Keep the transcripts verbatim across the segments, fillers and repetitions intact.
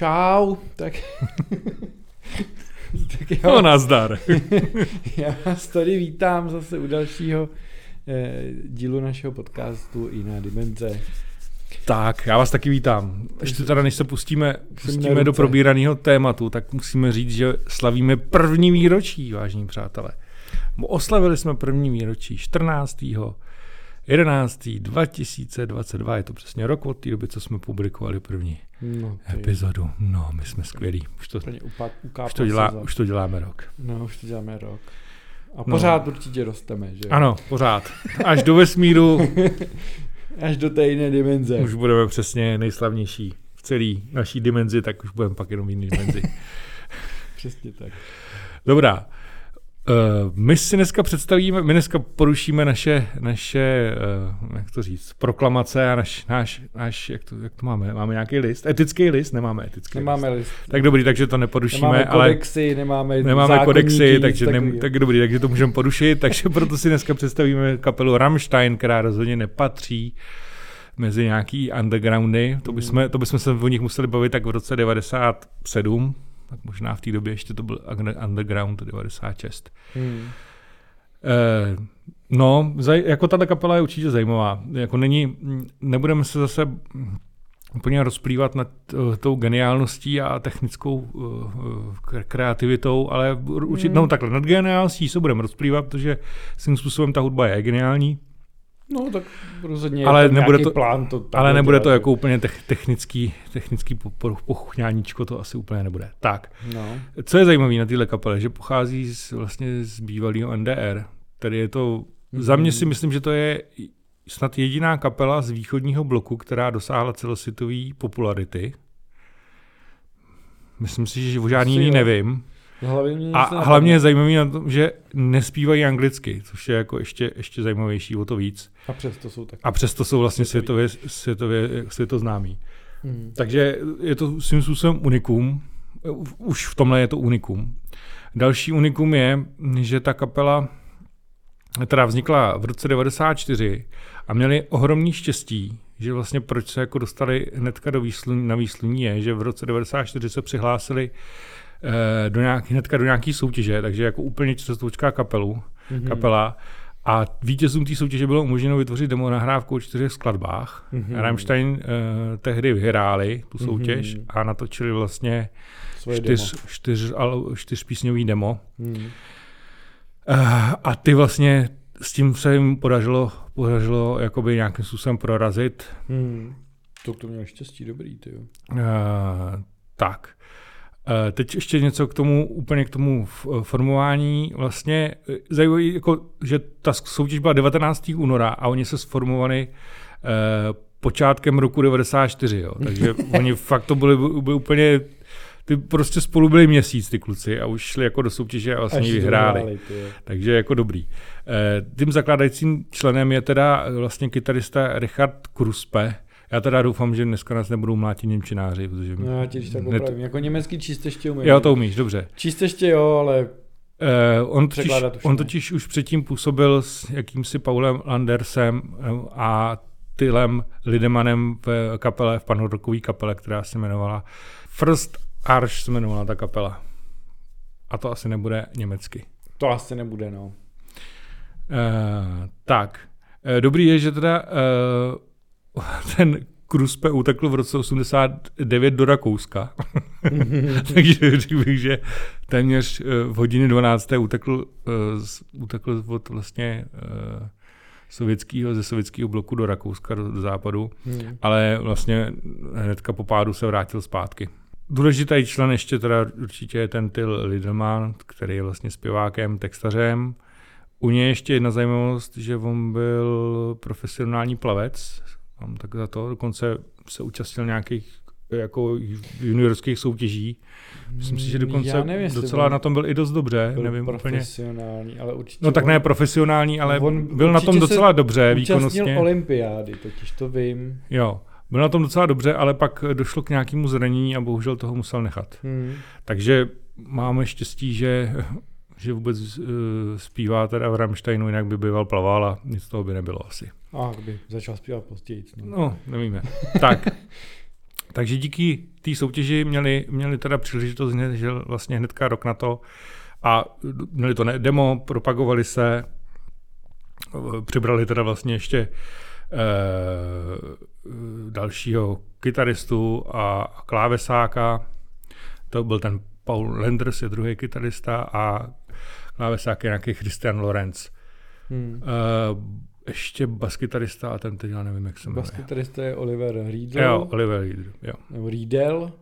Čau. Tak... tak jo. No nazdar. Já vás tady vítám zase u dalšího eh, dílu našeho podcastu Jiná dimenze. Tak, já vás taky vítám. Ještě teda, než se pustíme, pustíme do probíraného tématu, tak musíme říct, že slavíme první výročí, vážní přátelé. Oslavili jsme první výročí čtrnáctého jedenáctého dva tisíce dvacet dva, je to přesně rok od té doby, co jsme publikovali první no, epizodu. No, my jsme skvělí. Už to, už to, dělá, už to děláme rok. No, už to děláme rok. A pořád no. určitě rosteme, že? Ano, pořád. Až do vesmíru. Až do té jiné dimenze. Už budeme přesně nejslavnější v celé naší dimenzi, tak už budeme pak jenom v jiné dimenzi. Přesně tak. Dobrá. My si dneska představíme, my dneska porušíme naše, naše jak to říct, proklamace a naš, náš, náš jak, to, jak to máme, máme nějaký list, etický list, nemáme etický nemáme list. list. Tak dobrý, takže to neporušíme. Nemáme kodexy, ale nemáme, nemáme kodexy, takže nem, tak dobrý, takže to můžeme porušit, takže proto si dneska představíme kapelu Rammstein, která rozhodně nepatří mezi nějaký undergroundy, to bychom, to bychom se o nich museli bavit tak v roce devadesát sedm, tak možná v té době ještě to byl Underground devadesát šest. Hmm. Eh, no, jako tato kapela je určitě zajímavá. Jako není, nebudeme se zase úplně rozplývat nad tou geniálností a technickou kreativitou, ale určitě, hmm. no takhle, nad geniálností se budeme rozplývat, protože svým způsobem ta hudba je geniální. No tak rozhodně ale je nebude to, plán to ale nebude dělat. To jako úplně technický, technický pochňáníčko, to asi úplně nebude. Tak, no. Co je zajímavé na téhle kapele, že pochází z, vlastně z bývalého N D R, tedy je to, mm-hmm. za mě si myslím, že to je snad jediná kapela z východního bloku, která dosáhla celosvětové popularity. Myslím si, že o žádný jiný nevím. Hlavně a hlavně je zajímavý na tom, že nespívají anglicky, což je jako ještě, ještě zajímavější o to víc. A přesto jsou tak. A přesto jsou vlastně světově, světově, světoznámí. Hmm. Takže je to svým způsobem unikum. Už v tomhle je to unikum. Další unikum je, že ta kapela, která vznikla v roce devadesát čtyři a měli ohromný štěstí, že vlastně proč se jako dostali hnedka do výsluní, na výsluní je, že v roce devadesát čtyři se přihlásili do nějaký, hnedka do nějaký soutěže, takže jako úplně čtvrtoučká kapelu, mm-hmm. kapela. A vítězům té soutěže bylo umožněno vytvořit demo nahrávku o čtyřech skladbách. Mm-hmm. Rammstein uh, tehdy vyhráli tu soutěž mm-hmm. a natočili vlastně čtyř, čtyř, čtyř písňový demo. Mm-hmm. Uh, a ty vlastně s tím se jim podařilo, podařilo jakoby nějakým způsobem prorazit. Mm. To to mělo štěstí dobrý, ty jo. Uh, tak. Teď ještě něco k tomu, úplně k tomu formování. Vlastně zajímavé, jako, že ta soutěž byla devatenáctého února a oni se sformovali eh, počátkem roku devadesát čtyři. Jo. Takže oni fakt to byli, byli úplně, ty prostě spolu byli měsíc ty kluci a už šli jako do soutěže a vlastně vyhráli. Vyhráli takže jako dobrý. Eh, tím zakládajícím členem je teda vlastně kytarista Richard Kruspe. Já teda doufám, že dneska nás nebudou mlátit němčináři, protože... No, já ti když tak opravím. Net... Jako německý číst ještě umím. Já to umíš, dobře. Číst ještě jo, ale... Eh, on, totiž, on totiž už předtím působil s jakýmsi Paulem Landersem a Tylem Lidemanem v kapele, v panrockové kapele, která se jmenovala... First Arch se jmenovala ta kapela. A to asi nebude německy. To asi nebude, no. Eh, tak. Eh, dobrý je, že teda... Eh, ten Kruspe utekl v roce osmdesát devět do Rakouska. Takže řekl že téměř v hodině dvanácté utekl, utekl od vlastně sovětského, ze sovětského bloku do Rakouska, do, do západu, hmm. ale vlastně hnedka po pádu se vrátil zpátky. Důležitý člen ještě teda určitě je ten Till Lindemann, který je vlastně zpěvákem, textařem. U něj ještě jedna zajímavost, že on byl profesionální plavec, tak za to. Dokonce se účastnil nějakých jako juniorských soutěží. Myslím si, že dokonce nevím, docela na tom byl i dost dobře. Byl nevím profesionální, úplně. Ale určitě... No tak ne profesionální, ale byl na tom docela dobře výkonnostně. Účastnil olympiády, totiž to vím. Jo, byl na tom docela dobře, ale pak došlo k nějakému zranění a bohužel toho musel nechat. Hmm. Takže máme štěstí, že, že vůbec uh, zpívá teda v Rammsteinu, jinak by býval plaval a nic toho by nebylo asi. A kdyby začal zpívat později. No, nevíme. Tak, Takže díky té soutěži měli, měli teda příležitost, že vlastně hnedka rok na to a měli to demo, propagovali se, přibrali teda vlastně ještě eh, dalšího kytaristu a klávesáka. To byl ten Paul Lenders, je druhý kytarista, a klávesák je nějaký Christian Lorenz. Hmm. Eh, ještě baskytarista a ten teď já nevím, jak se jmenuje. Baskytarista je Oliver Riedel. Jo, Oliver Riedel, jo. Nebo Riedel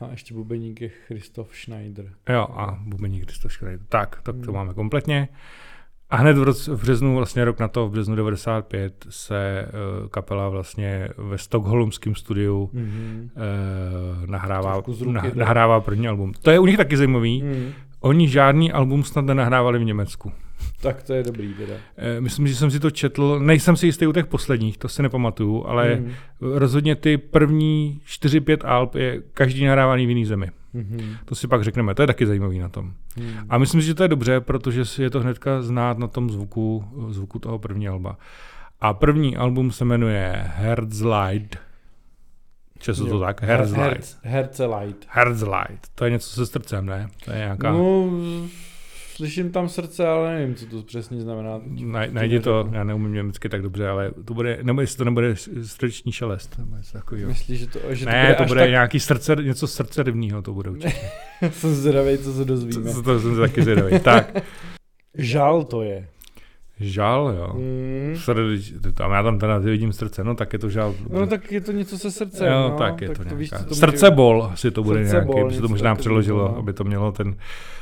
a ještě bubeník je Christoph Schneider. Jo, a bubeník Christoph Schneider. Tak, tak to hmm. máme kompletně. A hned v, roce, v březnu, vlastně rok na to, v březnu devadesát pět, se uh, kapela vlastně ve stockholmském studiu hmm. uh, nahrává, ruky, nah, nahrává první album. To je u nich taky zajímavý. Hmm. Oni žádný album snad nenahrávali v Německu. Tak to je dobrý teda. Myslím, že jsem si to četl, nejsem si jistý u těch posledních, to si nepamatuju, ale mm. rozhodně ty první čtyři pět alb je každý nahrávaný v jiný zemi. Mm-hmm. To si pak řekneme, to je taky zajímavý na tom. Mm. A myslím si, že to je dobře, protože je to hnedka znát na tom zvuku, zvuku toho první alba. A první album se jmenuje Herzeleid. Česu to tak? Herzeleid. Herzeleid. Herzeleid. To je něco se srdcem, ne? To je nějaká... No... Slyším tam srdce, ale nevím, co to přesně znamená. Naj, najdi to, já neumím německy tak dobře, ale to bude, nebo jestli to nebude srdeční šelest. Myslíš, že to, že to ne, bude to bude tak... nějaký srdce, něco srdcerivnýho to bude určitě. Jsem zvědavý, co se dozvíme. To, to jsem taky zvědavý, tak. Žal to je. Žal, jo. Mm. Srdeč, tam, já tam teda vidím srdce, no tak je to žal. Dobře. No tak je to něco se srdcem. Jo, no, tak je tak to, to nějaká. Víš, srdcebol asi to bude srdcebol, nějaký, by se to možná přeložilo, no. Aby to mělo ten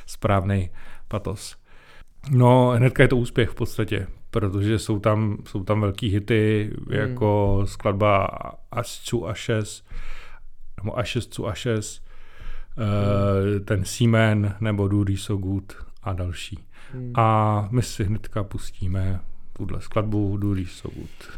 správnej patos. No, hnedka je to úspěch v podstatě, protože jsou tam, jsou tam velký hity, jako hmm. skladba Ascu Ashes, nebo Ashescu Ashes, hmm. ten Seaman, nebo Dudy So Good a další. Hmm. A my si hnedka pustíme tuhle skladbu Dudy So Good.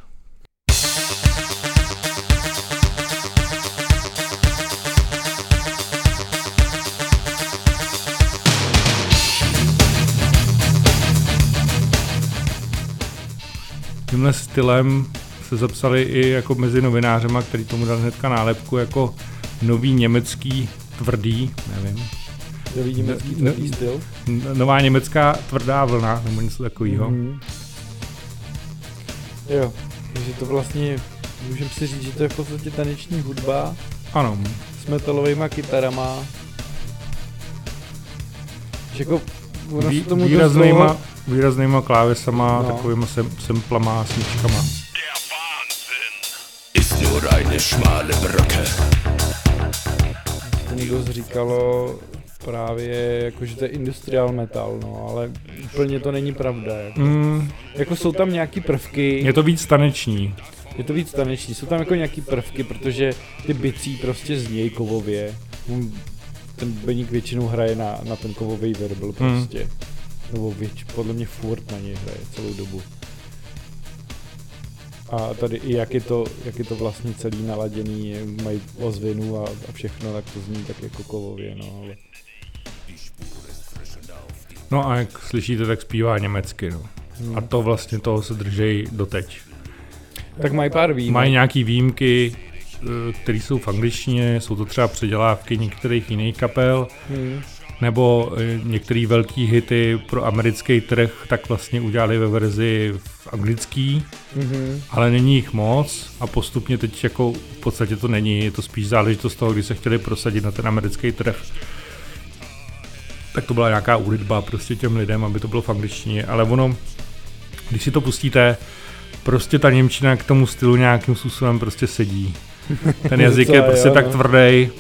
Tímhle stylem se zapsali i jako mezi novinářema, který tomu dal hnedka nálepku jako nový německý tvrdý, nevím. Nový německý tvrdý styl? Nová německá tvrdá vlna, nebo něco takového. Mm-hmm. Jo, takže to vlastně, můžeme si říct, že to je v podstatě taneční hudba. Ano. S metalovejma kytarama. Že jako ono Vý, se tomu doslova... Výraznýma klávesama, no. Takovýma sem, semplama, smyčkama. Der Wahnsinn ist nur eine schmale Brücke. To někdo říkalo právě, jako, že to je industrial metal, no, ale úplně to není pravda. Jako, mm. jako jsou tam nějaký prvky. Je to víc taneční. Je to víc taneční, jsou tam jako nějaký prvky, protože ty bicí prostě znějí kovově. Ten beník většinou hraje na, na ten kovový verbal prostě. Mm. Nebo věč, podle mě furt na něj hraje celou dobu. A tady i jak je to, jak je to vlastně celý naladěný, mají ozvěnu a, a všechno, tak to zní tak jako kovově, no. Ale... No a jak slyšíte, tak zpívá německy, no. Hmm. A to vlastně toho se drží doteď. Tak mají pár výjimek. Mají nějaký výjimky, které jsou v angličtině, jsou to třeba předělávky některých jiných kapel. Hmm. Nebo některé velké hity pro americký trh tak vlastně udělali ve verzi v anglický, mm-hmm. ale není jich moc a postupně teď jako v podstatě to není, je to spíš záležitost toho, když se chtěli prosadit na ten americký trh. Tak to byla nějaká úlitba prostě těm lidem, aby to bylo v angličtině, ale ono, když si to pustíte, prostě ta němčina k tomu stylu nějakým způsobem prostě sedí. Ten jazyk je prostě jo, tak no. tvrdý,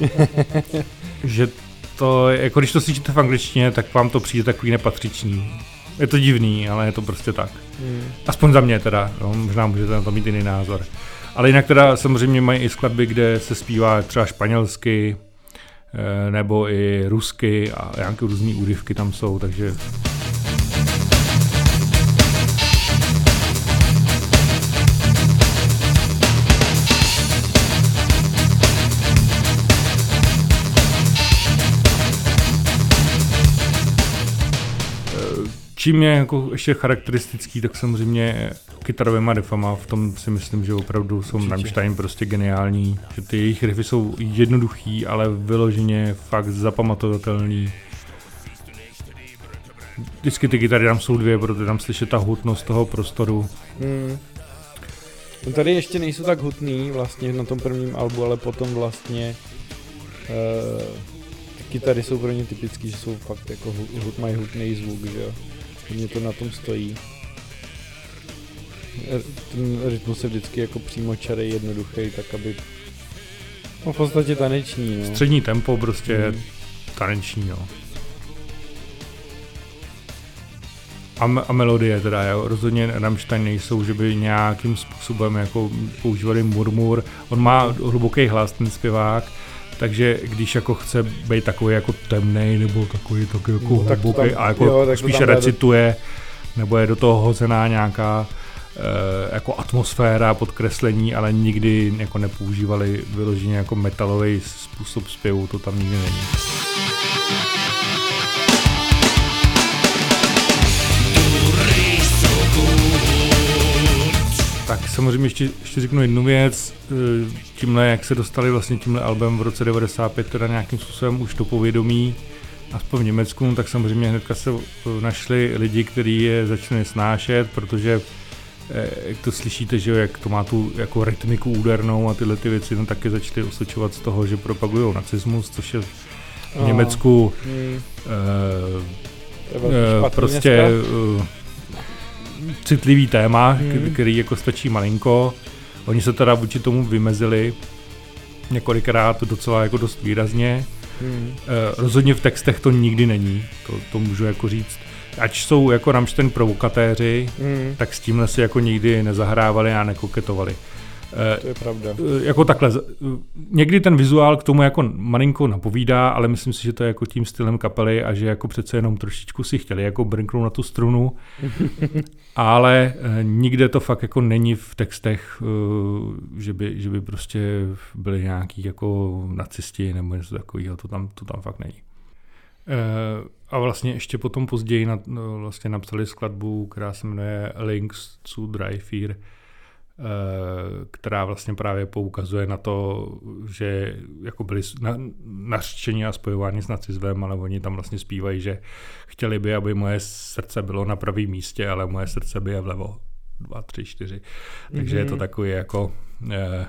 že to, jako když to slyšíte v angličtině, tak vám to přijde takový nepatřičný. Je to divný, ale je to prostě tak. Mm. Aspoň za mě teda, no, možná můžete na to mít jiný názor. Ale jinak teda samozřejmě mají i skladby, kde se zpívá třeba španělsky, nebo i rusky a nějaké různé úryvky tam jsou, takže... Čím je jako ještě charakteristický, tak samozřejmě kytarovýma riffama, v tom si myslím, že opravdu jsou Rammstein prostě geniální, že ty jejich riffy jsou jednoduchý, ale vyloženě fakt zapamatovatelný. Vždycky ty kytary tam jsou dvě, protože tam slyšet ta hutnost toho prostoru. Hmm. No tady ještě nejsou tak hutný vlastně na tom prvním albu, ale potom vlastně uh, ty kytary jsou pro ně typický, že jsou fakt jako hut, mají hutný zvuk, že jo. Mně to na tom stojí. Ten rytmus je vždycky jako přímočarej, jednoduchý, tak aby no, v podstatě taneční, no. Střední tempo prostě hmm. taneční, jo. A, me- a melodie teda, jo. Rozhodně Rammstein nejsou, že by nějakým způsobem jako používali murmur. On má hluboký hlas, ten zpěvák, takže když jako chce být takový jako temnej nebo takový taky jako no, tak hluboký tam, a jako jo, tak spíš recituje, do... nebo je do toho hozená nějaká e, jako atmosféra, podkreslení, ale nikdy jako nepoužívali vyloženě jako metalový způsob zpěvu, to tam nikdy není. Tak samozřejmě ještě, ještě řeknu jednu věc, tímhle, jak se dostali vlastně tímhle albem v roce devadesát pět teda nějakým způsobem už to povědomí, aspoň v Německu, tak samozřejmě hnedka se našli lidi, kteří je začali snášet, protože jak to slyšíte, že jak to má tu jako rytmiku údernou a tyhle ty věci, no taky začali osočovat z toho, že propagují nacismus, což je v oh. Německu hmm. eh, eh, prostě... citlivý téma, hmm. který jako stačí malinko. Oni se teda vůči tomu vymezili několikrát docela jako dost výrazně. Hmm. E, rozhodně v textech to nikdy není, to, to můžu jako říct. Ač jsou jako Rammstein provokatéři, hmm. tak s tímhle si jako nikdy nezahrávali a nekoketovali. E, to je pravda. E, jako takhle, někdy ten vizuál k tomu jako malinko napovídá, ale myslím si, že to je jako tím stylem kapely a že jako přece jenom trošičku si chtěli jako brnknout na tu strunu. Ale e, nikde to fakt jako není v textech, e, že, by, že by prostě byli nějaký jako nacisti nebo něco takového, to tam, to tam fakt není. E, a vlastně ještě potom později na, no, vlastně napsali skladbu, která se jmenuje Links zu Dry Fear, e, která vlastně právě poukazuje na to, že jako byli na, nařčeni a spojováni s nacismem, ale oni tam vlastně zpívají, že chtěli by, aby moje srdce bylo na pravém místě, ale moje srdce bije vlevo. Dva, tři, čtyři. Takže mm-hmm. je to takový jako eh,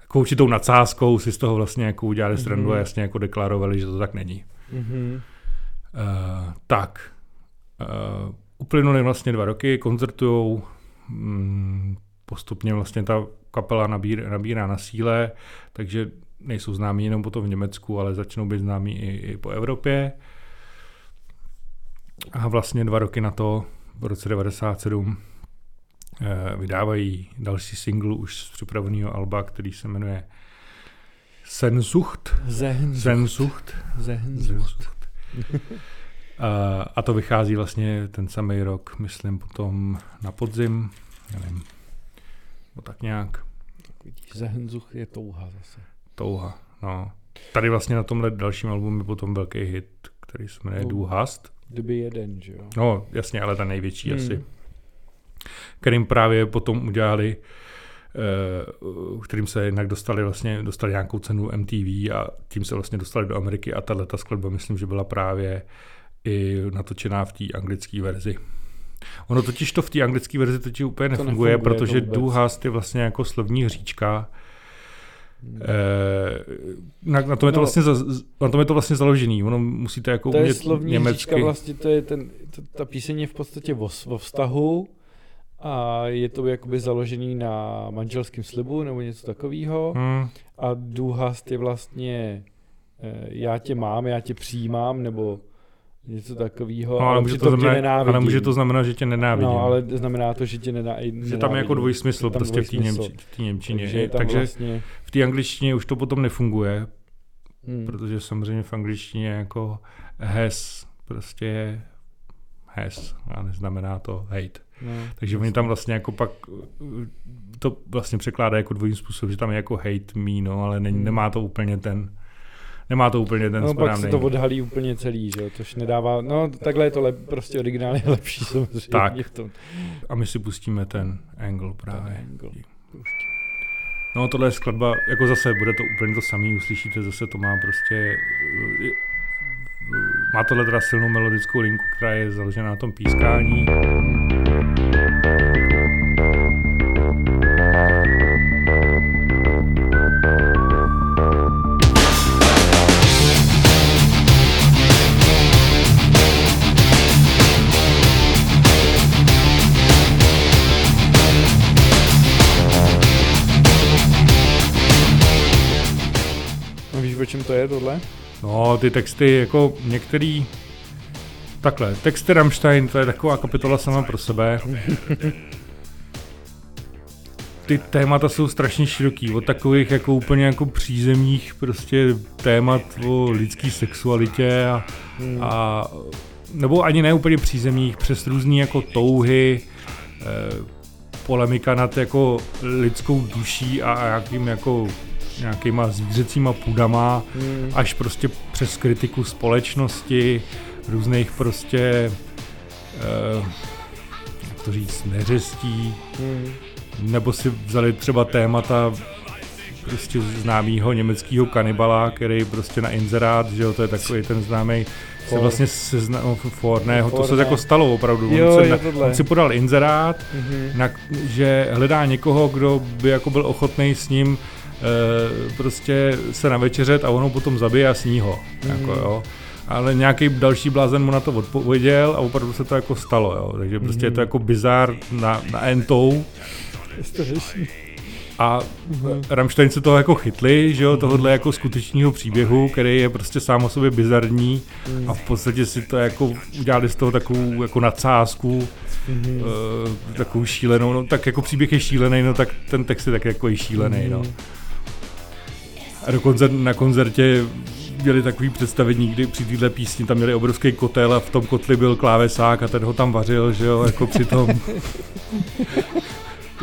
takovou určitou nadsázkou si z toho vlastně jako udělali mm-hmm. srandu a jasně jako deklarovali, že to tak není. Mm-hmm. Eh, tak. Eh, uplynuli vlastně dva roky, koncertujou, hmm, postupně vlastně ta kapela nabír, nabírá na síle, takže nejsou známí jenom potom v Německu, ale začnou být známí i, i po Evropě. A vlastně dva roky na to, v roce devadesát sedm, vydávají další singl už z připraveného alba, který se jmenuje Sehnsucht. Sehnsucht. Sehnsucht. a, a to vychází vlastně ten samý rok, myslím potom na podzim, nevím, bo tak nějak. Sehnsucht je touha zase. Touha, no. Tady vlastně na tomhle dalším albumu je potom velký hit, který se jmenuje Du hast. Kdyby jeden, že jo? No, jasně, ale ta největší hmm. asi. Kterým právě potom udělali, kterým se jednak dostali vlastně, dostali nějakou cenu M T V a tím se vlastně dostali do Ameriky a tato skladba, myslím, že byla právě i natočená v té anglické verzi. Ono totiž to v té anglické verzi totiž úplně to nefunguje, nefunguje, protože Du hast je vlastně jako slovní hříčka. Na, na, tom je to no. vlastně, na tom je to vlastně založený, ono musíte jako umět německy. To je slovní hříčka, vlastně to je ten, to, ta píseň je v podstatě vo, vo vztahu a je to jakoby založený na manželském slibu nebo něco takového hmm. a Du hast je vlastně já tě mám, já tě přijímám nebo něco takového, no, ale, může to znamená, ale může to znamenat, že tě nenávidím. No, ale znamená to, že tě nenávidím. Že tam je jako dvojí smysl prostě v té němči, němčině. Takže, takže vlastně... v té angličtině už to potom nefunguje, hmm. protože samozřejmě v angličtině jako has prostě je has a neznamená to hate. No, takže oni tam vlastně jako pak to vlastně překládá jako dvojím způsobem, že tam je jako hate míno, ale ne, hmm. nemá to úplně ten nemá to úplně ten no, správný. No pak se to odhalí úplně celý, že jo, což nedává, no takhle je to lep, prostě originál je lepší samozřejmě. Tak a my si pustíme ten angle právě. Ten angle. No tohle je skladba, jako zase bude to úplně to samý, uslyšíte, zase to má prostě, má tohle teda silnou melodickou linku, která je založena na tom pískání. Čím to je tohle? No, ty texty, jako některý... Takhle, texty Rammstein, to je taková kapitola sama pro sebe. Ty témata jsou strašně široký, od takových jako úplně jako přízemních prostě témat o lidský sexualitě a, hmm. a... Nebo ani ne úplně přízemních, přes různý jako touhy, eh, polemika nad jako lidskou duší a, a jakým jako... nějakýma zvířecíma půdama, hmm. až prostě přes kritiku společnosti, různých prostě, eh, jak to říct, neřestí, hmm. nebo si vzali třeba témata prostě známýho německého kanibala, který prostě na inzerát, že jo, to je takový ten známý, se vlastně seznam, forného, to se jako stalo opravdu, jo, on, se, on si podal inzerát, mm-hmm. na, že hledá někoho, kdo by jako byl ochotný s ním Uh, prostě se navečeřet a ono potom zabije a sní ho, mm. jako, jo. Ale nějaký další blázen mu na to odpověděl a opravdu se to jako stalo, jo. Takže mm. prostě je to jako bizár na, na entou. A mm. Rammstein se toho jako chytli, že jo, tohohle jako skutečního příběhu, který je prostě sám o sobě bizarní mm. a v podstatě si to jako udělali z toho takovou jako nadsázku, mm. uh, takovou šílenou, no tak jako příběh je šílený, no tak ten text je tak jako i šílený, mm. no. A dokonce na koncertě měli takový představení, kdy při téhle písni tam měli obrovský kotel a v tom kotli byl klávesák a ten ho tam vařil, že jo, jako při tom.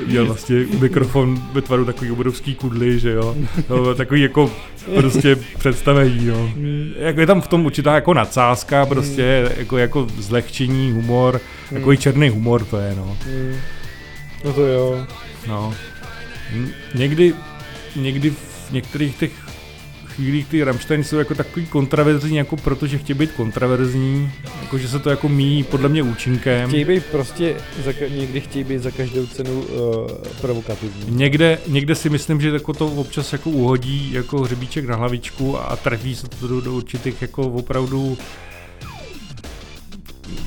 Měl vlastně mikrofon ve tvaru takový obrovský kudly, že jo, no, takový jako prostě představení, no. Jako je tam v tom určitá jako nadsázka, prostě jako, jako zlehčení, humor, takový černý humor to je, no. No to jo. No. Někdy, někdy v některých těch chvílích ty Rammstein jsou jako takový kontraverzní, jako protože chtějí být kontraverzní, jako že se to jako míjí podle mě účinkem. Chtějí být prostě, za, někdy chtějí být za každou cenu uh, provokativní. Někde, někde si myslím, že jako to občas jako uhodí jako hřebíček na hlavičku a trefí se to do, do určitých jako opravdu,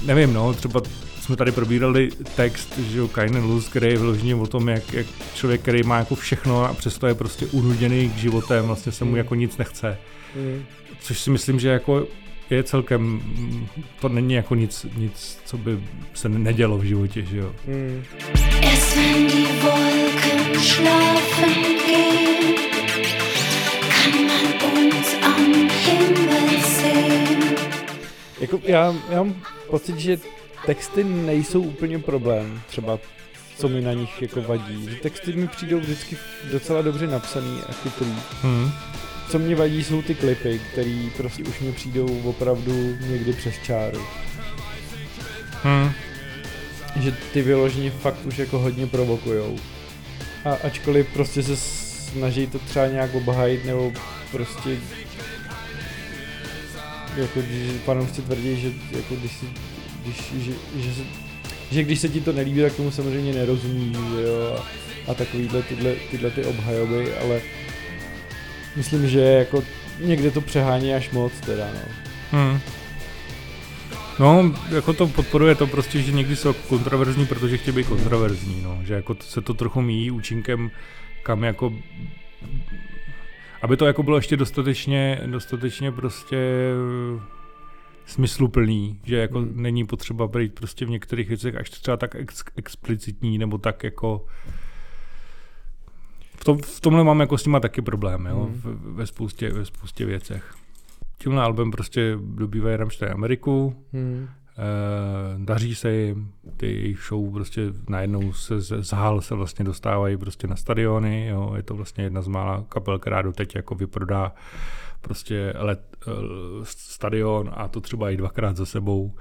nevím no, třeba jsme tady probírali text, že jo, Keinen Lust, který je vyloženě o tom, jak, jak člověk, který má jako všechno a přesto je prostě unuděný k životem, vlastně se mu jako nic nechce. Což si myslím, že jako je celkem, to není jako nic, nic, co by se nedělo v životě, že jo. Mm. Jako já, já mám pocit, že texty nejsou úplně problém, třeba co mi na nich jako vadí. Texty mi přijdou vždycky docela dobře napsaný a chytrý. Hmm. Co mě vadí jsou ty klipy, které prostě už mi přijdou opravdu někdy přes čáru. Hmm. Že ty vyloženě fakt už jako hodně provokujou. A ačkoliv prostě se snaží to třeba nějak obhájit nebo prostě jako když panoušci tvrdí, že jako když si Když, že, že, se, že když se ti to nelíbí, tak tomu samozřejmě nerozumí, že jo, a, a takovýhle tyhle, tyhle ty obhajoby, ale myslím, že jako někde to přehání až moc teda, no. Hmm. No, jako to podporuje to prostě, že někdy jsou kontroverzní, protože chtějí být kontroverzní, no, že jako se to trochu míjí účinkem, kam jako, aby to jako bylo ještě dostatečně, dostatečně prostě smysluplný, že jako hmm. není potřeba být prostě v některých věcech až třeba tak ex- explicitní, nebo tak jako... V, tom, v tomhle mám jako s nima taky problém, jo, hmm. v, ve, spoustě, ve spoustě věcech. Tímhle albem prostě dobývají Rammstein Ameriku, hmm. eh, daří se jim, ty jejich show prostě najednou se z hal se vlastně dostávají prostě na stadiony, jo, je to vlastně jedna z mála kapel, která doteď jako vyprodá prostě let, stadion a to třeba i dvakrát za sebou.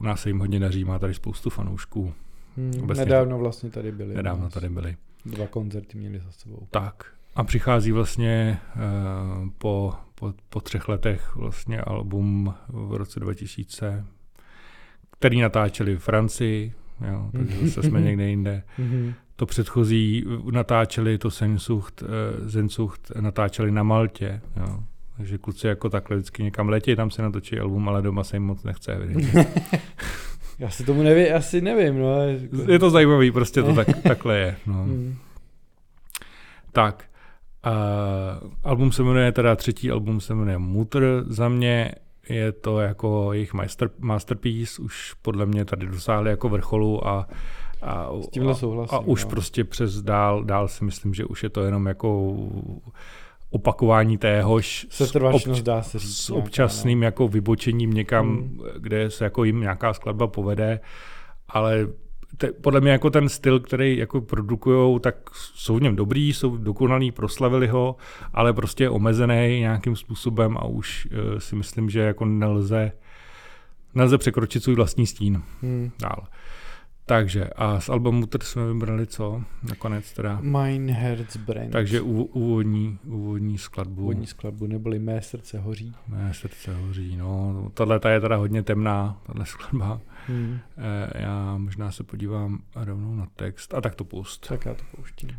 U nás se jim hodně daří, má tady spoustu fanoušků. Hmm, nedávno vlastně tady byli. Nedávno tady byli. Dva koncerty měli za sebou. Tak. A přichází vlastně uh, po, po, po třech letech vlastně album v roce dva tisíce, který natáčeli v Francii, jo, takže zase jsme někde jinde. To předchozí natáčeli, to Sehnsucht, Sehnsucht natáčeli na Maltě, jo. Takže kluci jako takhle vždycky někam letějí, tam se natočí album, ale doma se jim moc nechce. Já si tomu nevím, asi nevím. No. Je to zajímavý, prostě to tak, takhle je. No. Tak, uh, album se jmenuje, teda třetí album se jmenuje Mutter, za mě je to jako jejich master, masterpiece, už podle mě tady dosáhli jako vrcholu a a, a, souhlasím, a už no. Prostě přes dál, dál si myslím, že už je to jenom jako opakování téhož s, obč- dá se říct, s občasným nějaká, jako vybočením někam, hmm. kde se jako jim nějaká skladba povede, ale te, podle mě jako ten styl, který jako produkujou, tak jsou v něm dobrý, jsou dokonalí, proslavili ho, ale prostě je omezený nějakým způsobem a už uh, si myslím, že jako nelze, nelze překročit svůj vlastní stín hmm. dál. Takže a z alba Mutter jsme vybrali co? Nakonec teda. Mein Herz brennt. Takže u, úvodní, úvodní skladbu. Úvodní skladbu neboli Mé srdce hoří. Mé srdce hoří, no. Tahle ta je teda hodně temná, tahle skladba. Hmm. E, já možná se podívám rovnou na text. A tak to pust. Tak já to pouštím.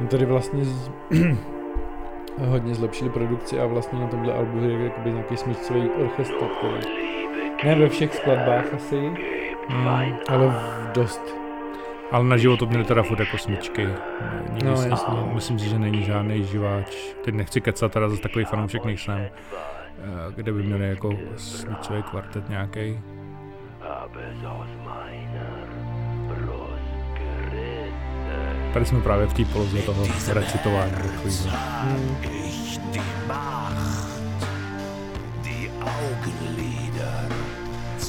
No tady vlastně z... hodně zlepšili produkci a vlastně na tomhle albu je jakoby nějaký smyčcový orchestr, který ne ve všech skladbách asi, mm. ale v dost. Ale na život to měli teda furt jako smyčky. No, no, myslím si, že není žádný živáč. Teď nechci kecat, teda zase takový fanoušek nejsem, kde by měli jako smyčcový kvartet nějaký. Tady jsme právě v té poloze toho recitování. Hmm.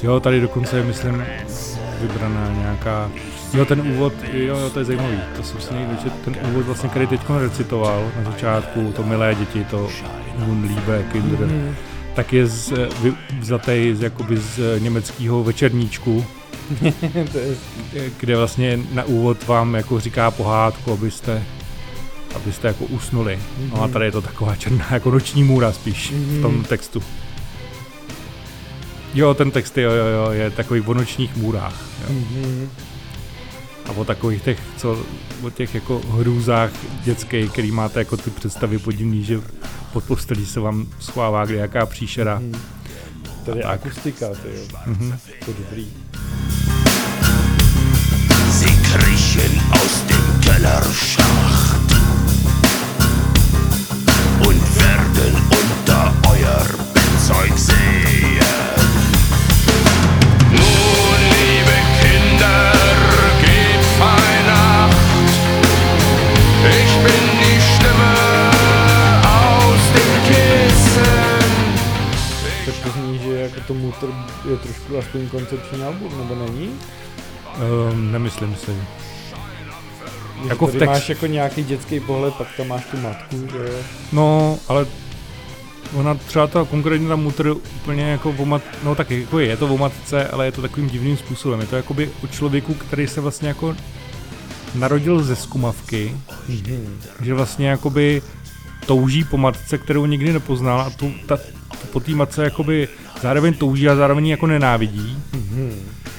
Jo, tady dokonce je, myslím, vybraná nějaká... Jo, ten úvod, jo, jo to je zajímavý, to jsem si někdy četl, ten úvod vlastně, který teď recitoval na začátku, to Milé děti, to Unliebe Kinder, hmm. tak je z, vy, vzatej z, jakoby z německého Večerníčku, kde vlastně na úvod vám jako říká pohádku, abyste, abyste jako usnuli. No a tady je to taková černá jako noční můra spíš v tom textu. Jo, ten text jo, jo, jo, je takový o nočních můrách. Jo. A o takových těch, co, o těch jako hrůzách dětských, který máte jako ty představy podivný, že pod postelí se vám schovává kde jaká příšera. Tady je akustika, to je mm-hmm. to dobrý. Sie kriechen aus dem Kellerschacht und werden unter euer Bettzeug sehen. Nun, liebe Kinder, geht fein ab. Ich bin die Stimme aus dem Kissen. Tak to zní, že jako to Mutter je trošku aspoň koncepční album, nebo není? Um, nemyslím si. Když jako tady text... máš jako nějaký dětský pohled, pak tam máš tu matku, že? No, ale ona třeba ta konkrétně ta Mutter úplně jako o mat... no tak jako je, je to o matce, ale je to takovým divným způsobem. Je to jakoby o člověku, který se vlastně jako narodil ze skumavky, mm. že vlastně jakoby touží po matce, kterou nikdy nepoznal a tu, ta, po té matce jakoby zároveň touží a zároveň jako nenávidí. Mm-hmm.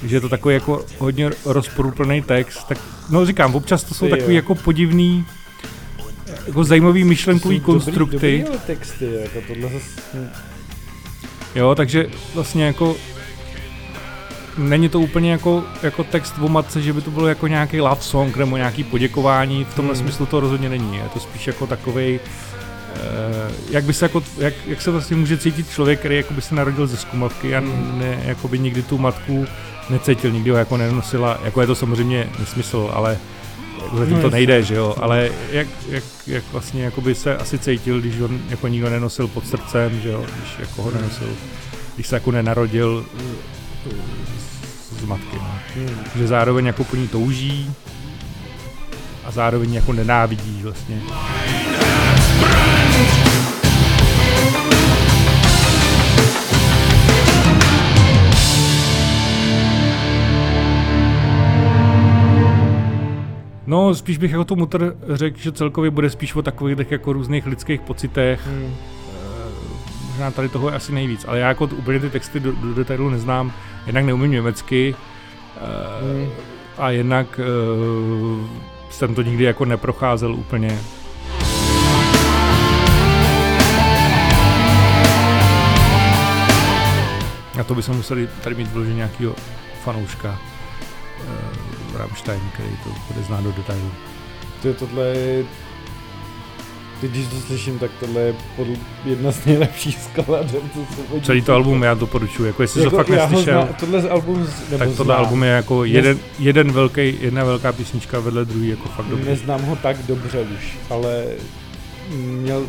Že je to takový jako hodně rozporuplný text. Tak, no říkám, občas to jsou ty, takový jo. jako podivný, jako zajímavý myšlenkový konstrukty. Dobrý, dobrý texty, jako tohle zase... Jo, takže vlastně jako není to úplně jako, jako text o matce, že by to bylo jako nějaký love song nebo nějaký poděkování, v tomhle hmm. smyslu to rozhodně není. Je to spíš jako takovej, eh, jak by se jako, jak, jak se vlastně může cítit člověk, který jako by se narodil ze skumavky a ne, jako by nikdy tu matku necítil, nikdy ho jako nenosila, jako je to samozřejmě nesmysl, ale zatím to nejde, že jo, ale jak, jak, jak vlastně jako by se asi cítil, když ho jako nikdo nenosil pod srdcem, že jo, když jako ho nenosil, když se jako nenarodil z matky, no. hmm. že zároveň jako po ní touží a a zároveň jako nenávidí vlastně. No, spíš bych jako to Mutter řekl, že celkově bude spíš o takových tak jako různých lidských pocitech. Hmm. Možná tady toho je asi nejvíc, ale já jako úplně ty texty do, do detailu neznám, jednak neumím německy hmm. a jednak uh, jsem to nikdy jako neprocházel úplně. A to by se museli tady mít vložit nějakýho fanouška. Rammstein, který to bude znát do detailu. To je tohle je... Teď, když to slyším, tak tohle je podl... jedna z nejlepších skladeb. Co celý to album já doporučuji, jako jestli jako, to fakt neslyšel. Zna... Tohle album z... nebo tak tohle znám. Album je jako jeden, Nez... jeden velký, jedna velká písnička vedle druhý, jako fakt dobrý. Neznám ho tak dobře už, ale měl,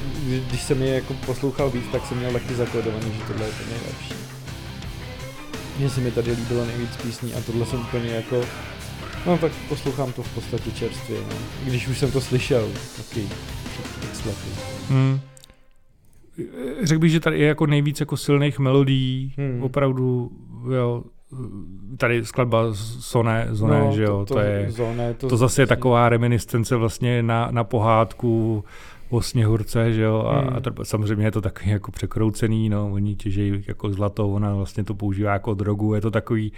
když jsem je jako poslouchal víc, tak jsem měl lehky zakódovaný, že tohle je to nejlepší. Mně se mi tady líbilo nejvíc písní a tohle jsem úplně jako... No tak poslouchám to v podstatě čerstvě, no. Když už jsem to slyšel, taky x lety. Hmm. Řekl bych, že tady je jako nejvíc jako silných melodií, hmm. opravdu, jo, tady skladba Sonne, Sonne, no, že jo, to, to, to je, Sonne, to, to zase je taková reminiscence vlastně na, na pohádku o Sněhurce, že jo, a, hmm. a tr- samozřejmě je to takový jako překroucený, no, oni těžejí jako zlato, ona vlastně to používá jako drogu, je to takový...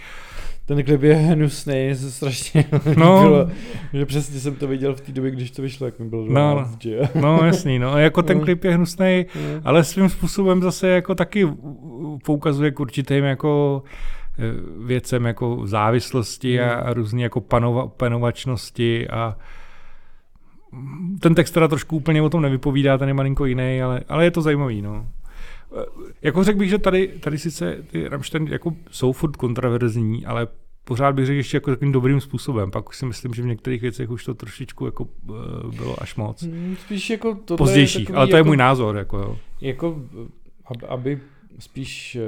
Ten klip je hnusný, je to strašně no. Bylo, že přesně jsem to viděl v té době, když to vyšlo, jak mi bylo dvanáct, že jo. No, jasný, no, jako ten klip je hnusný, hmm. ale svým způsobem zase jako taky poukazuje k určitým jako věcem jako závislosti hmm. a, a různý jako panova, panovačnosti a ten text teda trošku úplně o tom nevypovídá, ten je malinko jiný, ale, ale je to zajímavý, no. Jako řekl bych, že tady, tady sice ty Rammstein jako jsou furt kontraverzní, ale pořád bych řekl ještě jako takovým dobrým způsobem. Pak si myslím, že v některých věcech už to trošičku jako bylo až moc. Spíš jako tohle pozdějších, ale to jako, je můj názor. Jako, jo. Jako aby spíš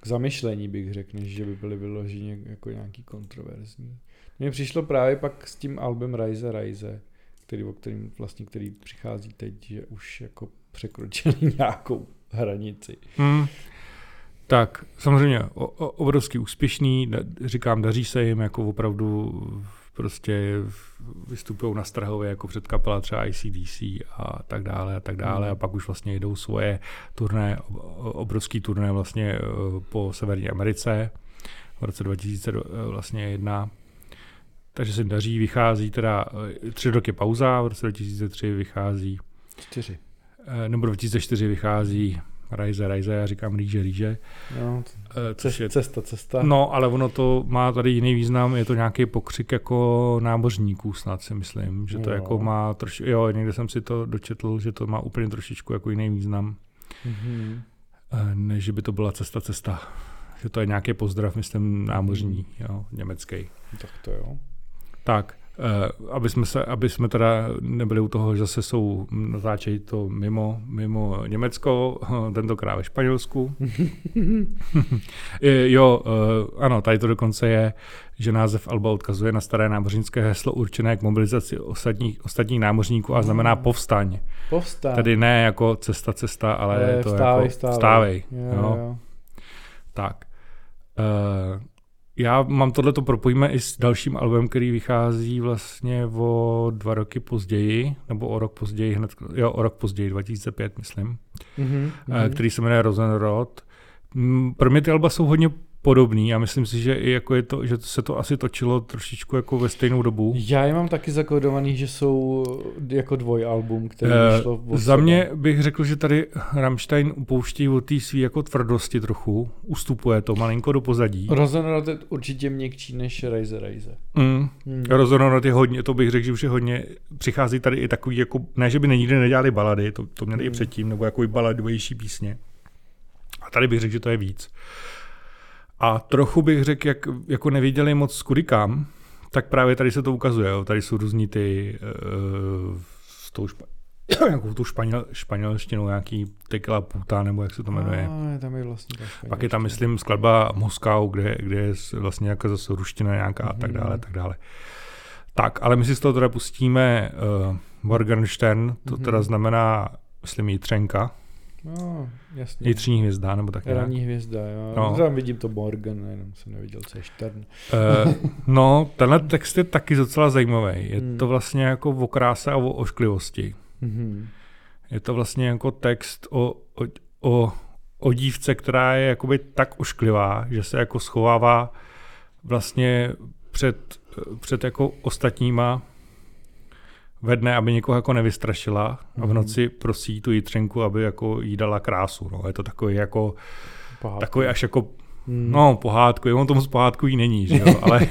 k zamyšlení bych řekl, že by byly vyloženě jako nějaký kontroverzní. Mně přišlo právě pak s tím albem Rise Rise, který, o kterým vlastně, který přichází teď, že už jako překročili nějakou hranici. Hmm. Tak, samozřejmě o, o, obrovský úspěšný, da, říkám, daří se jim, jako opravdu prostě vystupují na Strahově jako předkapela třeba I C D C a tak dále a tak dále hmm. a pak už vlastně jdou svoje turné, obrovský turné vlastně po Severní Americe v roce dva tisíce jedna. Takže se daří, vychází teda, tři roky pauza, v roce dva tisíce tři vychází. Čtyři. Nebo dva tisíce čtyři vychází Rise, Rise, já říkám rýže, rýže. No, což je, cesta, cesta. No, ale ono to má tady jiný význam, je to nějaký pokřik jako námořníků snad si myslím, že to no. jako má troši, jo, někde jsem si to dočetl, že to má úplně trošičku jako jiný význam, mm-hmm. než že by to byla cesta, cesta. Že to je nějaký pozdrav, myslím, námořní, mm. jo, německý. Tak to jo. Tak, aby jsme, se, aby jsme teda nebyli u toho, že se jsou natáčejí to mimo, mimo Německo, tentokrát ve Španělsku. Jo, ano, tady to dokonce je, že název alba odkazuje na staré námořnické heslo určené k mobilizaci ostatních, ostatních námořníků a znamená povstaň. Povstaň. Tedy ne jako cesta, cesta, ale je to vstávej, jako vstávej. vstávej jo, jo. Jo. Tak. Uh, Já mám tohleto, propojíme i s dalším albem, který vychází vlastně o dva roky později, nebo o rok později, hned, jo, o rok později, dva tisíce pět, myslím, mm-hmm. který se jmenuje Rosenrot. Pro mě ty alba jsou hodně podobný a myslím si, že i jako je to, že se to asi točilo trošičku jako ve stejnou dobu. Já je mám taky zakódovaný, že jsou jako dvojalbum, který vyšlo v osadu. Za mě bych řekl, že tady Rammstein upouští od té svý jako tvrdosti trochu, ustupuje to malinko do pozadí. Rosenrot je určitě měkčí než Rise Rise. Mm. Mm. Rosenrot je hodně, to bych řekl, že už je hodně, přichází tady i takový jako, ne, že by nikdy nedělali balady, to, to měli mm. i předtím, nebo jako i baladovější písně. A tady bych řekl, že to je víc. A trochu bych řekl, jak jako nevěděli moc kudy kam, tak právě tady se to ukazuje. Jo. Tady jsou různí ty uh, s tou špa- nějakou tu španěl, španělštinou, nějaký Tequila Puta, nebo jak se to jmenuje. A, tam je vlastně pak je tam, myslím, skladba Moskau, kde, kde je vlastně nějaká zase ruština nějaká a tak dále, tak dále. Tak, ale my si z toho teda pustíme uh, Morgenstern, to mm-hmm. teda znamená, myslím, Jitřenka. No, jasně. Jitřní hvězda, nebo tak nějak. Ranní hvězda, jo. No. Tam vidím to Morgan, jenom jsem neviděl, co je Stern. uh, no, tenhle text je taky docela zajímavý. Je mm. to vlastně jako o kráse a o ošklivosti. Mm-hmm. Je to vlastně jako text o, o, o, o dívce, která je jakoby tak ošklivá, že se jako schovává vlastně před, před jako ostatníma ve dne, aby někoho jako nevystrašila, a v noci prosí tu Jitřenku, aby jako jí dala krásu. No. Je to takový jako pohádku. Takový až jako hmm. no pohádku, on to moc pohádku jí není, že jo, ale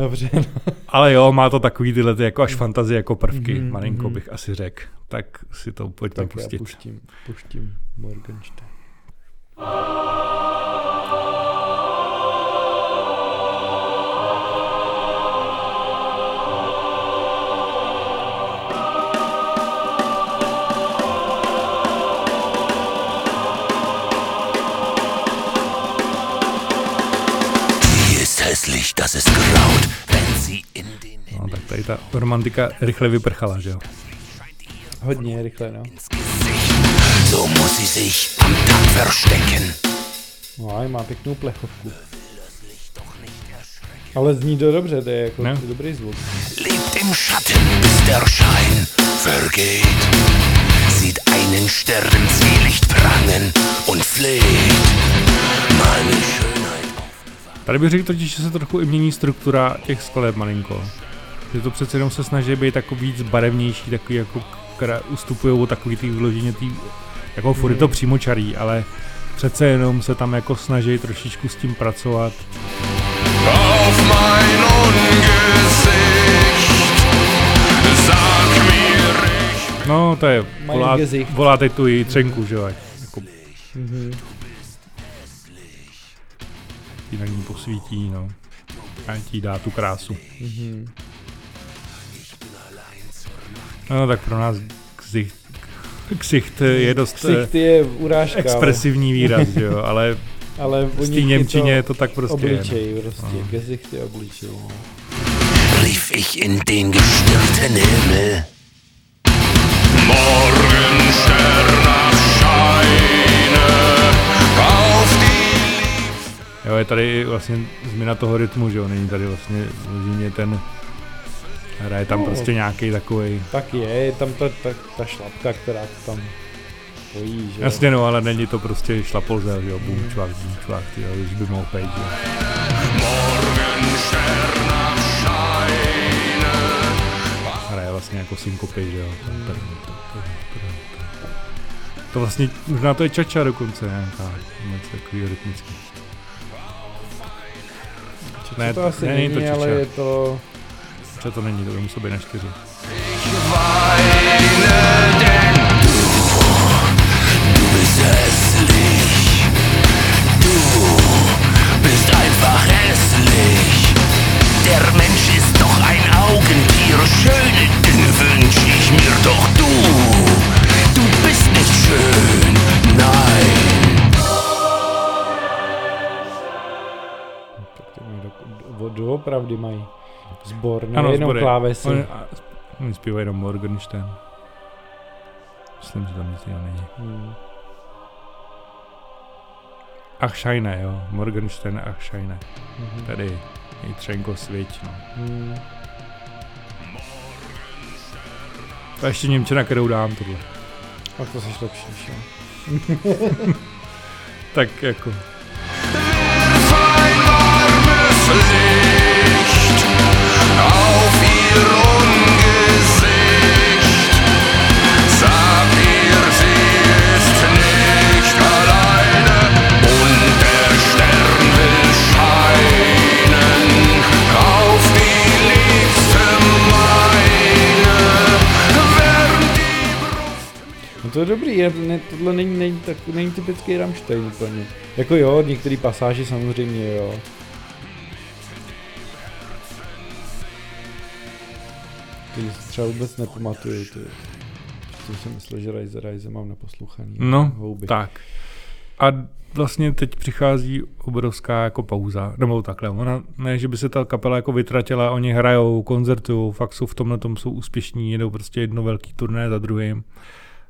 dobře, no. Ale jo, má to takový tyhle ty jako až fantazie jako prvky, mm-hmm, malinko mm-hmm. bych asi řekl. Tak si to pojďme tak pustit. Tak já puštím, puštím Morgenstern. No, tak tady ta romantika rychle vyprchala, že jo? Hodně rychle, no. No a má pěknou plechovku. Ale zní to dobře, to je jako no. dobrý zvuk. Lebt im Schatten, bis der Schein vergeht. Sieht einen Stern im Zwielicht prangen und fleht. Meine Schönheit. Tady bych řekl totiž, že se trochu i mění struktura těch skladeb malinko. Že to přece jenom se snaží být jako víc barevnější, takový jako kra- ustupují o takový ty vloženě tý, jako furt je to přímočarý, ale přece jenom se tam jako snaží trošičku s tím pracovat. No to je, volá, volá teď tu Jitřenku, že jo, jako. Mm-hmm. Ti na ní posvítí, no. A ti dá tu krásu. Mm-hmm. No tak pro nás ksicht, ksicht je dost ksicht je urážka, expresivní výraz, jo, ale, ale v té němčině je to, to tak prostě. Obličej je, no. prostě, no. Gesicht je obličej. Rief ich in den gestürmten Himmel. Jo, je tady vlastně změna toho rytmu, že jo, není tady vlastně vloženě ten, hraje tam no, prostě nějaký takovej. Tak je, je tam ta, ta, ta šlapka, která tam pojí, že jo. Jasně no, ale není to prostě šlapolzel, že jo, bum čvak, bum čvak, ty jo, když by mohl pejt, že jo. Hraje vlastně jako synkopy, že jo. To vlastně, možná to je čača dokonce, nějaká, něco takový rytmický. Ne, to asi ne, není, není to ale je to... Co to není, to by muselo být na čtyři. Doopravdy mají sbor, nejenom klávesy. Oni, oni zpívají jenom Morgenstern. Myslím, že tam nic jiného není. Hmm. Ach šajne, jo. Morgenstern, ach šajne. Mm-hmm. Tady Jitřenko svič. No. Hmm. To ještě němčina, kterou dám tohle. A to jsi lepší, jo. Tak jako... No to je dobrý, ne, tohle není, není, tak, není typický Rammstein úplně. Jako jo, některé pasáže samozřejmě jo. Když si třeba vůbec nepamatuju, ty. Jsem si myslel, že Rajze Rajze mám naposluchaný. No, houby. Tak. A vlastně teď přichází obrovská jako pauza, nebo takhle, ona, ne, že by se ta kapela jako vytratila, oni hrajou, koncertujou, fakt jsou v tomhletom jsou úspěšní, jedou prostě jedno velký turné za druhým.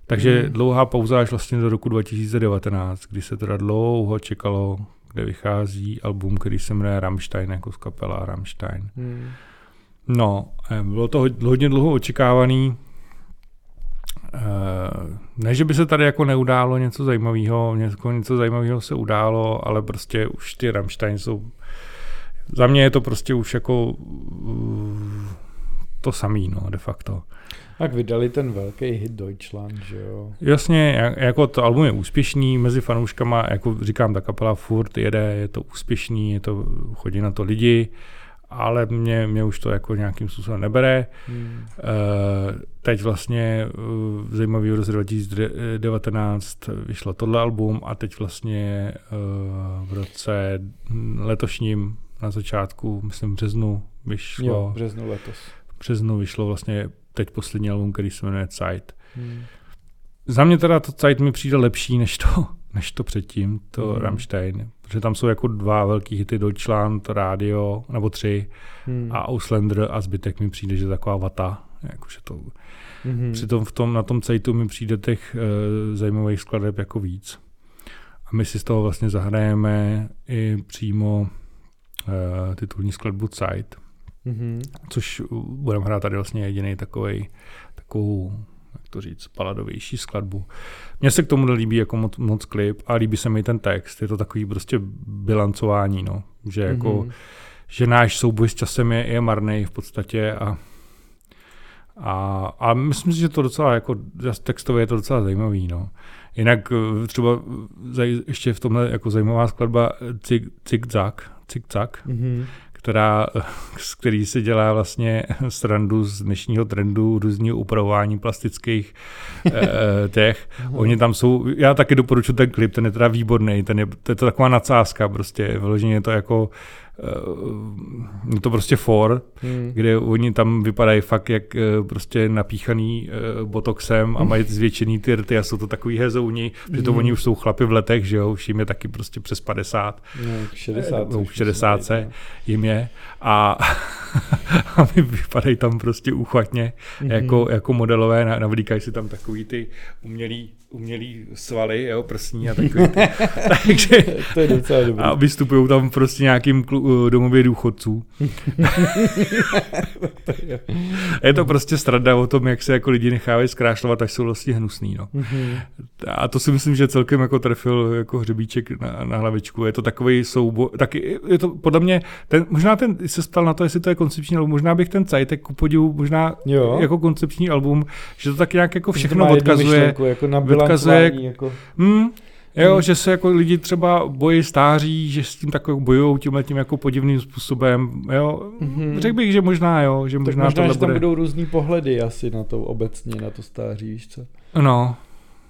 Takže hmm. dlouhá pauza až vlastně do roku dva tisíce devatenáct, kdy se teda dlouho čekalo, kde vychází album, který se jmenuje Rammstein, jako z kapela Rammstein. Hmm. No, bylo to hodně dlouho očekávaný. Ne, že by se tady jako neudálo něco zajímavého, něco, něco zajímavého se událo, ale prostě už ty Rammstein jsou, za mě je to prostě už jako to samý, no, de facto. Tak vydali ten velký hit Deutschland, že jo? Jasně, jako to album je úspěšný, mezi fanouškama, jako říkám, ta kapela furt jede, je to úspěšný, je to, chodí na to lidi, ale mě, mě už to jako nějakým způsobem nebere. Hmm. Teď vlastně v zajímavý roce dva tisíce devatenáct vyšlo tohle album a teď vlastně v roce letošním na začátku, myslím březnu, vyšlo. Jo, březnu letos. Březnu vyšlo vlastně teď poslední album, který se jmenuje Zeit. Hmm. Za mě teda to Zeit mi přijde lepší než to, než to předtím, to hmm. Rammstein. Protože tam jsou jako dva velký hity, Deutschland, Radio, nebo tři, hmm. a Ausländer a zbytek mi přijde, že taková vata. Jakože to. Hmm. Přitom v tom, na tom Zeitu mi přijde těch e, zajímavých skladeb jako víc. A my si z toho vlastně zahrajeme i přímo e, titulní skladbu Zeit. Mm-hmm. Což budeme hrát tady vlastně jedinej takovej, takovou, jak to říct, paladovější skladbu. Mně se k tomu líbí jako moc, moc klip a líbí se mi ten text. Je to takový prostě bilancování, no. Že jako, mm-hmm. že náš souboj s časem je, je marný v podstatě a, a, a myslím si, že to docela jako, textově je to docela zajímavý, no. Jinak třeba ještě v tomhle jako zajímavá skladba Cik-Cak, Cik-Cak, mm-hmm. která, z který se dělá vlastně srandu z dnešního trendu různého upravování plastických eh, těch. Oni tam jsou, já taky doporučuji ten klip, ten je teda výborný, ten je, to je to taková nadsázka prostě, vyloženě je to jako eh, to prostě for, hmm. kde oni tam vypadají fakt jak eh, prostě napíchaný eh, botoxem a mají zvětšený ty rty a jsou to takový hezouni, protože to hmm. oni už jsou chlapi v letech, že jo, už jim je taky prostě přes padesát. No, šedesát. No, šedesát se jim je. A, a vypadají tam prostě úchvatně, mm-hmm. jako, jako modelové, navlíkají si tam takový ty umělý, umělý svaly, jo, prsní a takový ty. Takže, to je docela dobrý. A vystupují tam prostě nějakým klu, domově důchodců. Je to prostě strada o tom, jak se jako lidi nechávají zkrášlovat, až jsou vlastně hnusný. No. Mm-hmm. A to si myslím, že celkem jako trefil jako hřebíček na, na hlavičku. Je to takový souboj, taky je to podle mě, ten, možná ten, se ptal na to, jestli to je koncepční album, možná bych ten Zeitek ku podivu, možná jo. jako koncepční album, že to tak nějak jako všechno odkazuje. Jako na odkazuje jako... Mm, jo, mm. že se jako lidi třeba bojí stáří, že s tím takovou bojujou tímhle tím jako podivným způsobem, jo. Mm-hmm. Řekl bych, že možná jo, že možná, možná tohle že tam bude. Budou různý pohledy asi na to obecně, na to stáří, víš co? No.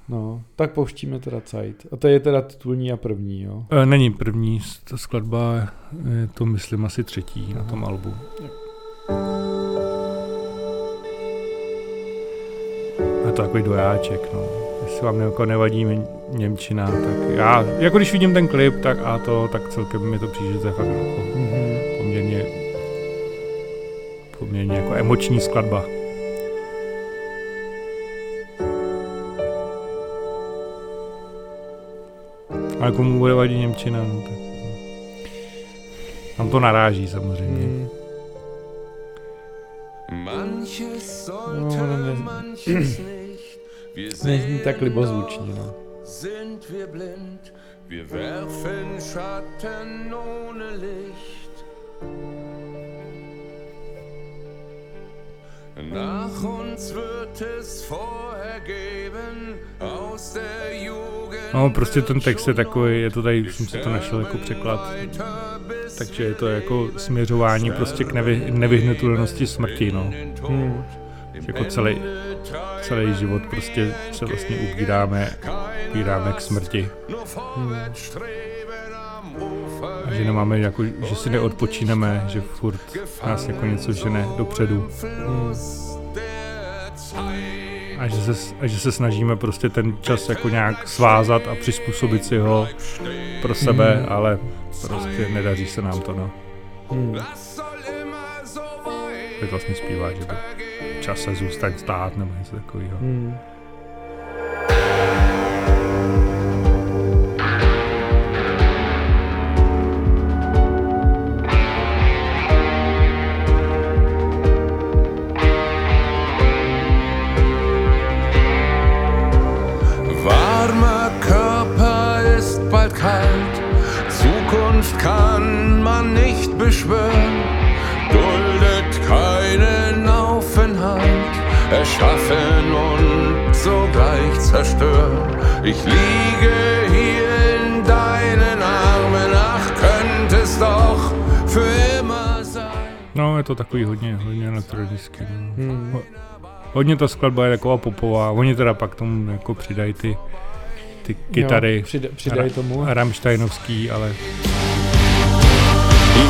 No, tak pouštíme teda Zeit. A to je teda titulní a první, jo? Není první, ta skladba je to myslím asi třetí Aha. na tom albu. A to takový dojáček, no. Jestli vám jako nevadí němčina, tak já, jako když vidím ten klip, tak a to, tak celkem mi to přijde, že to je fakt jako mm-hmm. poměrně, poměrně jako emoční skladba. A komu bude vadit němčina, no tak... Tam to naráží samozřejmě. Mm. No, není tak libozvučně, no. Nach uns wird es vorher geben, aus der Jugend. No, prostě ten text je takový, je to tady, jsem si to našel jako překlad. Takže je to jako směřování prostě k nevy, nevyhnutelnosti smrti, no. Hmm. Jako celý, celý život prostě se vlastně ubíráme, ubíráme k smrti. Hmm. Že nemáme jako, že si neodpočíneme, že furt nás jako něco žene dopředu. Hmm. a že se, a že se snažíme prostě ten čas jako nějak svázat a přizpůsobit si ho pro sebe, mm. ale prostě nedaří se nám to, no. Mm. Tak vlastně zpívá, že by čas se zůstaň stát nebo něco takového. Mm. Zukunft kann man nicht beschwören, duldet keinen Aufenthalt, erschaffen und sogleich zerstören. Ich liege hier in deinen Armen, ach, könnte es doch für immer sein. No, je to takový hodně, hodně naturalistický. Hmm. Hodně ta skladba je taková popová, oni teda pak tomu jako přidají ty ty kytary, jo, přida, přidaj ra- tomu. Rammsteinovský, ale...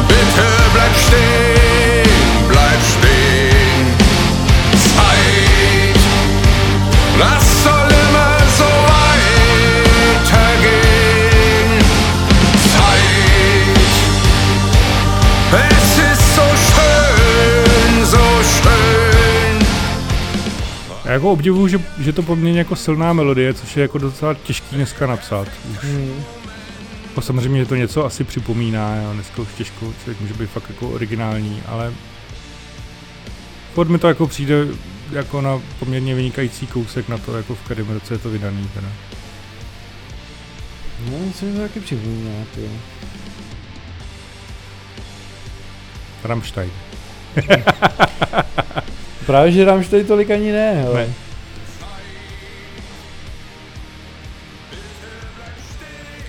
Bitte bleib stehen, bleib stehen, Zeit, das soll immer so weitergehen, Zeit, es ist so schön, so schön. Já jako obdivuju, že, že to poměrně jako silná melodie, což je jako docela těžký dneska napsat. Už. Mm. Jako samozřejmě, že to něco asi připomíná, jo, dneska už těžko, člověk může být fakt jako originální, ale pod mi to jako přijde jako na poměrně vynikající kousek na to, jako v kterém roce je to vydaný teda. No, co mi to taky připomíná, ty jo. Rammstein. Právě, že Rammstein tolik ani ne, ale... Ne.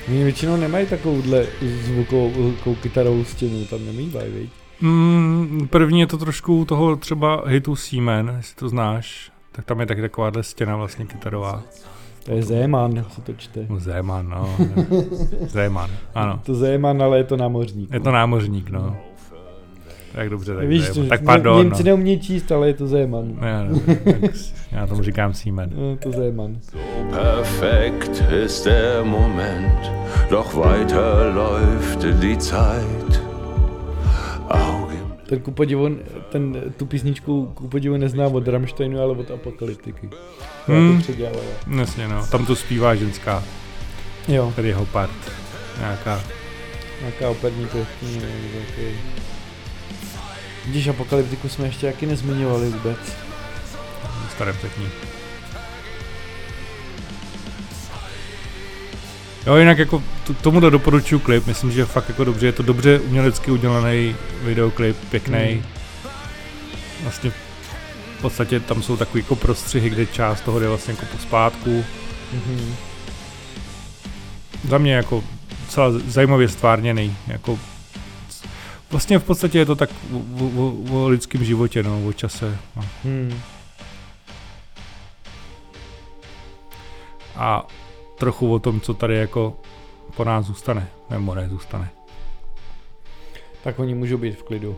Oni většinou nemají takovouhle zvukovou kytarovou stěnu, tam nemývají, viď? Mm, první je to trošku toho třeba hitu Seaman, jestli to znáš, tak tam je taky takováhle stěna vlastně kytarová. To je Zeeman, se to čte. No, Zeeman, no. Zeeman, ano. To Zeeman, ale je to námořník. Je to námořník, no. Tak dobře, tak víš, to, tak pardon. Ne, Němci no. Neumějí číst, ale je to Zeeman. Já, já tomu říkám Seaman. Je to Zeeman. So perfekt ist der Moment, doch weiter läuft die Zeit. Ten kupodivu, ten, tu písničku kupodivu neznám od Rammsteinu, ale od Apokalyptiky. To hmm. to předělala. Jasně no, tam to zpívá ženská. Jo. Tady jeho part. Nějaká. Nějaká operní pěstní, nějaký. Když Apokalyptiku jsme ještě taky nezmiňovali vůbec. Staré pěkný. Jo, jinak jako t- tomuhle doporučuju klip, myslím, že fakt jako dobře, je to dobře umělecky udělaný videoklip, pěkný. Mm. Vlastně v podstatě tam jsou takový jako prostřihy, kde část toho jde vlastně jako pospátku. Mm-hmm. Za mě jako celá zajímavě stvárněný, jako vlastně v podstatě je to tak o, o, o lidském životě, no, o čase. No. Hmm. A trochu o tom, co tady jako po nás zůstane, nebo nezůstane. Tak oni můžou být v klidu.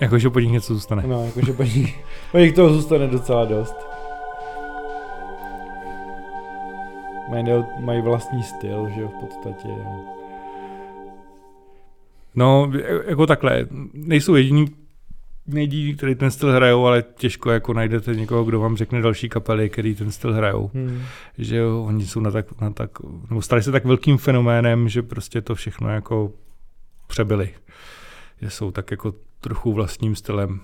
Jakože po nich něco zůstane. No, jakože po nich, po nich toho zůstane docela dost. Mají, mají vlastní styl, že jo, v podstatě. No, jako takhle, nejsou jediní, nejdí, který ten styl hrajou, ale těžko jako najdete někoho, kdo vám řekne další kapely, který ten styl hrajou. Hmm. Že jo, oni jsou na tak, na tak, nebo stali se tak velkým fenoménem, že prostě to všechno jako přebyli. Že jsou tak jako trochu vlastním stylem.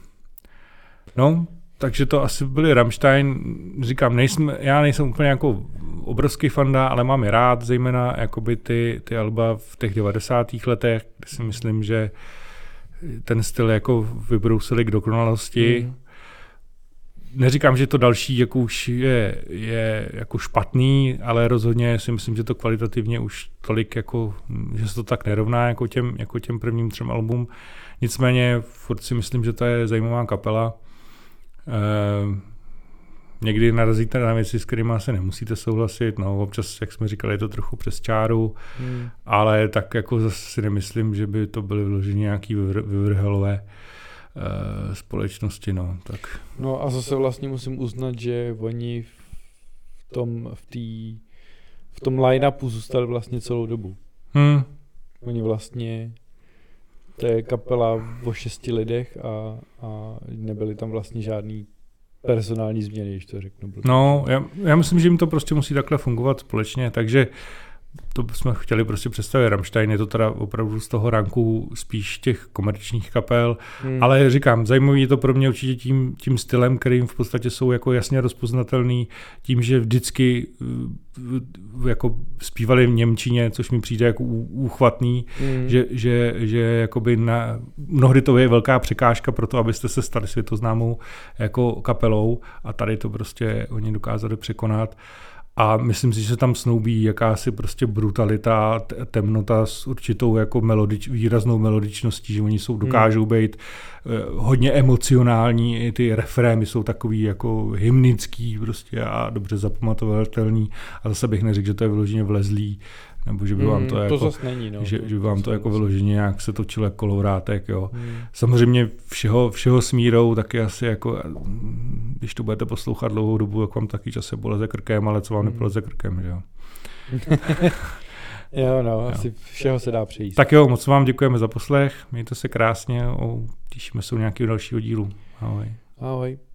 No, takže to asi byli Rammstein. Říkám, nejsem, já nejsem úplně jako obrovský fanda, ale mám je rád, zejména jakoby ty, ty alba v těch devadesátých letech, kde si myslím, že ten styl jako vybrousili k dokonalosti. Mm. Neříkám, že to další jako už je, je jako špatný, ale rozhodně si myslím, že to kvalitativně už tolik jako, že se to tak nerovná jako těm, jako těm prvním třem album. Nicméně furt si myslím, že to je zajímavá kapela. Uh, někdy narazíte na věci, s kterými se nemusíte souhlasit, no občas, jak jsme říkali, je to trochu přes čáru, mm. ale tak jako zase si nemyslím, že by to byly vloženě nějaký vyvrhelové e, společnosti. No, tak. No a zase vlastně musím uznat, že oni v tom, v tý, v tom line-upu zůstali vlastně celou dobu. Hmm. Oni vlastně, to je kapela o šesti lidech a, a nebyly tam vlastně žádný personální změny, když to řeknu. No, já, já myslím, že jim to prostě musí takhle fungovat společně, takže to jsme chtěli prostě představit. Rammstein je to teda opravdu z toho ranku spíš těch komerčních kapel, hmm. ale říkám, zajímavý je to pro mě určitě tím, tím stylem, kterým v podstatě jsou jako jasně rozpoznatelný, tím, že vždycky jako zpívali v němčině, což mi přijde jako úchvatný, hmm. že, že, že jakoby na, mnohdy to je velká překážka pro to, abyste se stali světoznámou jako kapelou a tady to prostě oni dokázali překonat. A myslím si, že se tam snoubí jakási prostě brutalita, temnota s určitou jako melodič, výraznou melodičností, že oni jsou, dokážou být hodně emocionální, i ty refrémy jsou takový jako hymnický prostě a dobře zapamatovatelný. A zase bych neřekl, že to je vyloženě vlezlý, nebo že by vám to, mm, jako, to není, no. že, že by vám to jako vyloženě nějak se točilo jako kolourátek, jo. Mm. Samozřejmě všeho, všeho s mírou, taky asi jako, když to budete poslouchat dlouhou dobu, jak vám taky čase poleze krkem, ale co vám mm. nepoleze krkem, že jo. Jo, no, jo. Asi všeho se dá přejít. Tak jo, moc vám děkujeme za poslech, mějte se krásně, těšíme se u nějakého dalšího dílu. Ahoj. Ahoj.